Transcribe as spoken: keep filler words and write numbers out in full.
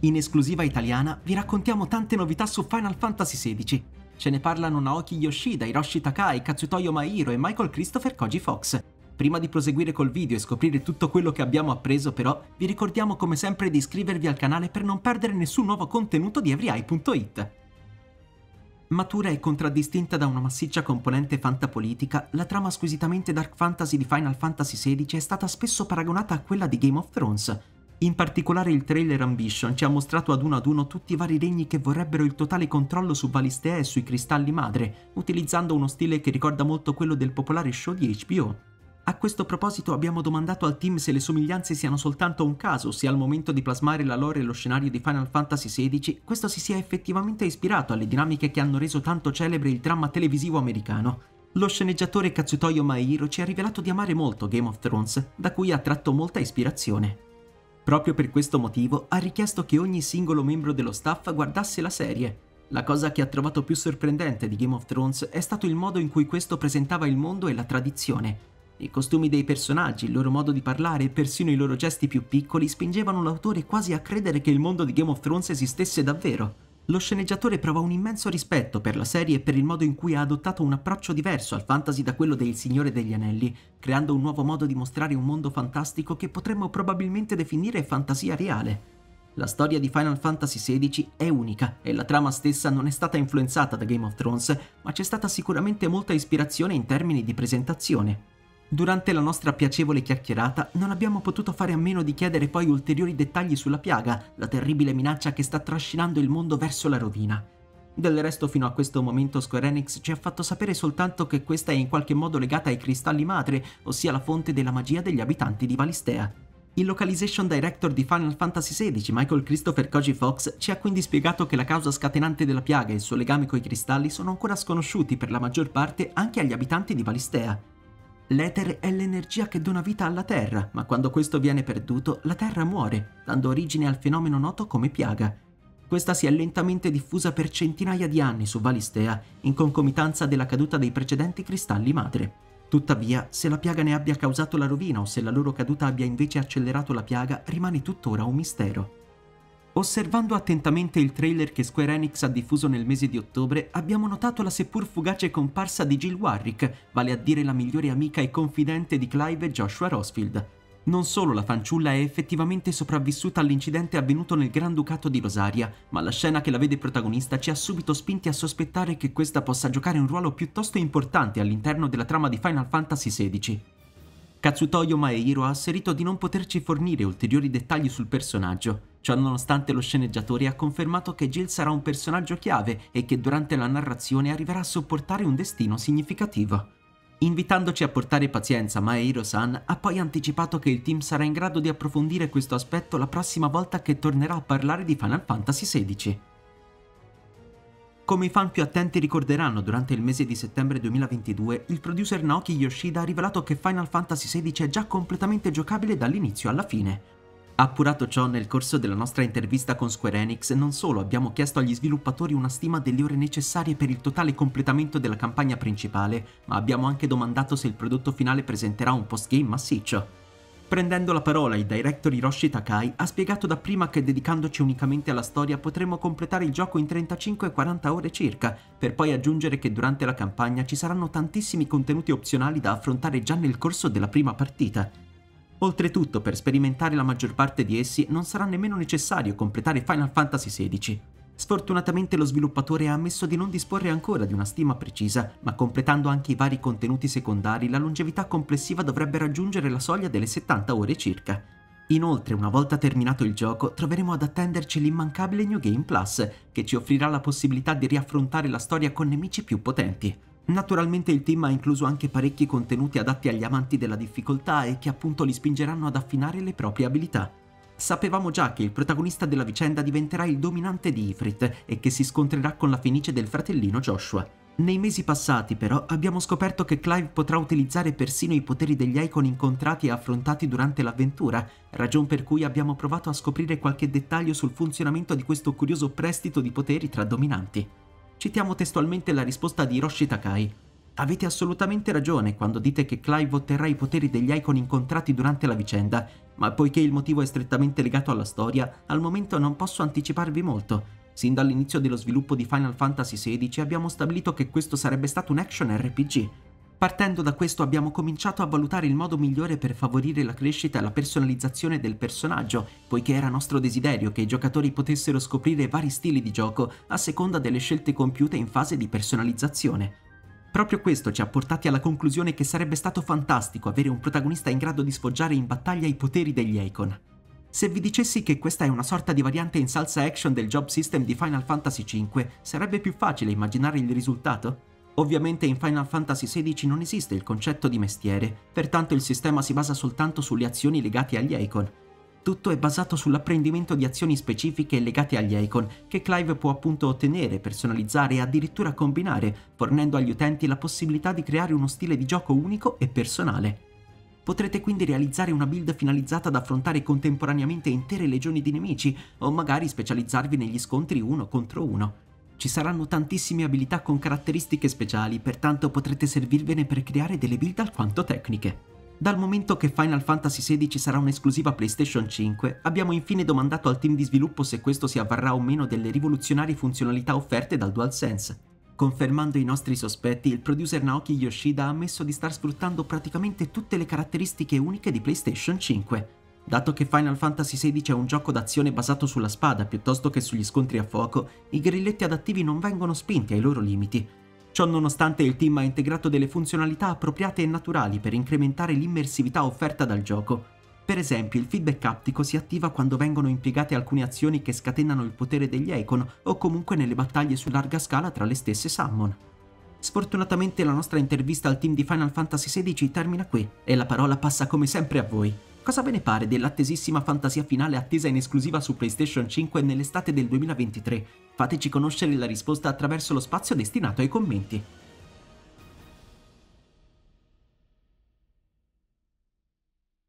In esclusiva italiana vi raccontiamo tante novità su Final Fantasy sedici. Ce ne parlano Naoki Yoshida, Hiroshi Takai, Kazutoyo Maehiro e Michael Christopher Koji Fox. Prima di proseguire col video e scoprire tutto quello che abbiamo appreso però, vi ricordiamo come sempre di iscrivervi al canale per non perdere nessun nuovo contenuto di Every Eye punto it. Matura e contraddistinta da una massiccia componente fantapolitica, la trama squisitamente dark fantasy di Final Fantasy sedici è stata spesso paragonata a quella di Game of Thrones. In particolare il trailer Ambition ci ha mostrato ad uno ad uno tutti i vari regni che vorrebbero il totale controllo su Valisthea e sui cristalli madre, utilizzando uno stile che ricorda molto quello del popolare show di H B O. A questo proposito abbiamo domandato al team se le somiglianze siano soltanto un caso, se al momento di plasmare la lore e lo scenario di Final Fantasy sedici questo si sia effettivamente ispirato alle dinamiche che hanno reso tanto celebre il dramma televisivo americano. Lo sceneggiatore Kazutoyo Maehiro ci ha rivelato di amare molto Game of Thrones, da cui ha tratto molta ispirazione. Proprio per questo motivo ha richiesto che ogni singolo membro dello staff guardasse la serie. La cosa che ha trovato più sorprendente di Game of Thrones è stato il modo in cui questo presentava il mondo e la tradizione. I costumi dei personaggi, il loro modo di parlare e persino i loro gesti più piccoli spingevano l'autore quasi a credere che il mondo di Game of Thrones esistesse davvero. Lo sceneggiatore prova un immenso rispetto per la serie e per il modo in cui ha adottato un approccio diverso al fantasy da quello del Signore degli Anelli, creando un nuovo modo di mostrare un mondo fantastico che potremmo probabilmente definire fantasia reale. La storia di Final Fantasy sedici è unica e la trama stessa non è stata influenzata da Game of Thrones, ma c'è stata sicuramente molta ispirazione in termini di presentazione. Durante la nostra piacevole chiacchierata non abbiamo potuto fare a meno di chiedere poi ulteriori dettagli sulla piaga, la terribile minaccia che sta trascinando il mondo verso la rovina. Del resto fino a questo momento Square Enix ci ha fatto sapere soltanto che questa è in qualche modo legata ai cristalli madre, ossia la fonte della magia degli abitanti di Valisthea. Il localization director di Final Fantasy sedici, Michael Christopher Koji Fox, ci ha quindi spiegato che la causa scatenante della piaga e il suo legame coi cristalli sono ancora sconosciuti per la maggior parte anche agli abitanti di Valisthea. L'etere è l'energia che dona vita alla Terra, ma quando questo viene perduto, la Terra muore, dando origine al fenomeno noto come piaga. Questa si è lentamente diffusa per centinaia di anni su Valisthea, in concomitanza della caduta dei precedenti cristalli madre. Tuttavia, se la piaga ne abbia causato la rovina o se la loro caduta abbia invece accelerato la piaga, rimane tuttora un mistero. Osservando attentamente il trailer che Square Enix ha diffuso nel mese di ottobre, abbiamo notato la seppur fugace comparsa di Jill Warwick, vale a dire la migliore amica e confidente di Clive e Joshua Rosfield. Non solo la fanciulla è effettivamente sopravvissuta all'incidente avvenuto nel Granducato di Rosaria, ma la scena che la vede protagonista ci ha subito spinti a sospettare che questa possa giocare un ruolo piuttosto importante all'interno della trama di Final Fantasy sedici. Kazutoyo Maehiro ha asserito di non poterci fornire ulteriori dettagli sul personaggio. Ciononostante lo sceneggiatore ha confermato che Jill sarà un personaggio chiave e che durante la narrazione arriverà a sopportare un destino significativo. Invitandoci a portare pazienza, Maehiro-san ha poi anticipato che il team sarà in grado di approfondire questo aspetto la prossima volta che tornerà a parlare di Final Fantasy sedici. Come i fan più attenti ricorderanno, durante il mese di settembre duemilaventidue, il producer Naoki Yoshida ha rivelato che Final Fantasy sedici è già completamente giocabile dall'inizio alla fine. Appurato ciò, nel corso della nostra intervista con Square Enix non solo abbiamo chiesto agli sviluppatori una stima delle ore necessarie per il totale completamento della campagna principale, ma abbiamo anche domandato se il prodotto finale presenterà un postgame massiccio. Prendendo la parola, il director Hiroshi Takai ha spiegato dapprima che dedicandoci unicamente alla storia potremmo completare il gioco in trentacinque quaranta ore circa, per poi aggiungere che durante la campagna ci saranno tantissimi contenuti opzionali da affrontare già nel corso della prima partita. Oltretutto, per sperimentare la maggior parte di essi non sarà nemmeno necessario completare Final Fantasy sedici. Sfortunatamente lo sviluppatore ha ammesso di non disporre ancora di una stima precisa, ma completando anche i vari contenuti secondari la longevità complessiva dovrebbe raggiungere la soglia delle settanta ore circa. Inoltre, una volta terminato il gioco, troveremo ad attenderci l'immancabile New Game Plus, che ci offrirà la possibilità di riaffrontare la storia con nemici più potenti. Naturalmente il team ha incluso anche parecchi contenuti adatti agli amanti della difficoltà e che appunto li spingeranno ad affinare le proprie abilità. Sapevamo già che il protagonista della vicenda diventerà il dominante di Ifrit e che si scontrerà con la Fenice del fratellino Joshua. Nei mesi passati però abbiamo scoperto che Clive potrà utilizzare persino i poteri degli Eikon incontrati e affrontati durante l'avventura, ragion per cui abbiamo provato a scoprire qualche dettaglio sul funzionamento di questo curioso prestito di poteri tra dominanti. Citiamo testualmente la risposta di Hiroshi Takai. Avete assolutamente ragione quando dite che Clive otterrà i poteri degli Eikon incontrati durante la vicenda, ma poiché il motivo è strettamente legato alla storia, al momento non posso anticiparvi molto. Sin dall'inizio dello sviluppo di Final Fantasy sedici abbiamo stabilito che questo sarebbe stato un action R P G. Partendo da questo abbiamo cominciato a valutare il modo migliore per favorire la crescita e la personalizzazione del personaggio, poiché era nostro desiderio che i giocatori potessero scoprire vari stili di gioco a seconda delle scelte compiute in fase di personalizzazione. Proprio questo ci ha portati alla conclusione che sarebbe stato fantastico avere un protagonista in grado di sfoggiare in battaglia i poteri degli Eikon. Se vi dicessi che questa è una sorta di variante in salsa action del job system di Final Fantasy cinque, sarebbe più facile immaginare il risultato? Ovviamente in Final Fantasy sedici non esiste il concetto di mestiere, pertanto il sistema si basa soltanto sulle azioni legate agli Eikon. Tutto è basato sull'apprendimento di azioni specifiche legate agli Eikon, che Clive può appunto ottenere, personalizzare e addirittura combinare, fornendo agli utenti la possibilità di creare uno stile di gioco unico e personale. Potrete quindi realizzare una build finalizzata ad affrontare contemporaneamente intere legioni di nemici, o magari specializzarvi negli scontri uno contro uno. Ci saranno tantissime abilità con caratteristiche speciali, pertanto potrete servirvene per creare delle build alquanto tecniche. Dal momento che Final Fantasy sedici sarà un'esclusiva PlayStation cinque, abbiamo infine domandato al team di sviluppo se questo si avvarrà o meno delle rivoluzionarie funzionalità offerte dal DualSense. Confermando i nostri sospetti, il producer Naoki Yoshida ha ammesso di star sfruttando praticamente tutte le caratteristiche uniche di PlayStation cinque. Dato che Final Fantasy sedici è un gioco d'azione basato sulla spada piuttosto che sugli scontri a fuoco, i grilletti adattivi non vengono spinti ai loro limiti. Ciò nonostante, il team ha integrato delle funzionalità appropriate e naturali per incrementare l'immersività offerta dal gioco. Per esempio, il feedback aptico si attiva quando vengono impiegate alcune azioni che scatenano il potere degli Eikon o comunque nelle battaglie su larga scala tra le stesse Summon. Sfortunatamente la nostra intervista al team di Final Fantasy sedici termina qui e la parola passa come sempre a voi. Cosa ve ne pare dell'attesissima fantasia finale attesa in esclusiva su PlayStation cinque nell'estate del duemilaventitré? Fateci conoscere la risposta attraverso lo spazio destinato ai commenti.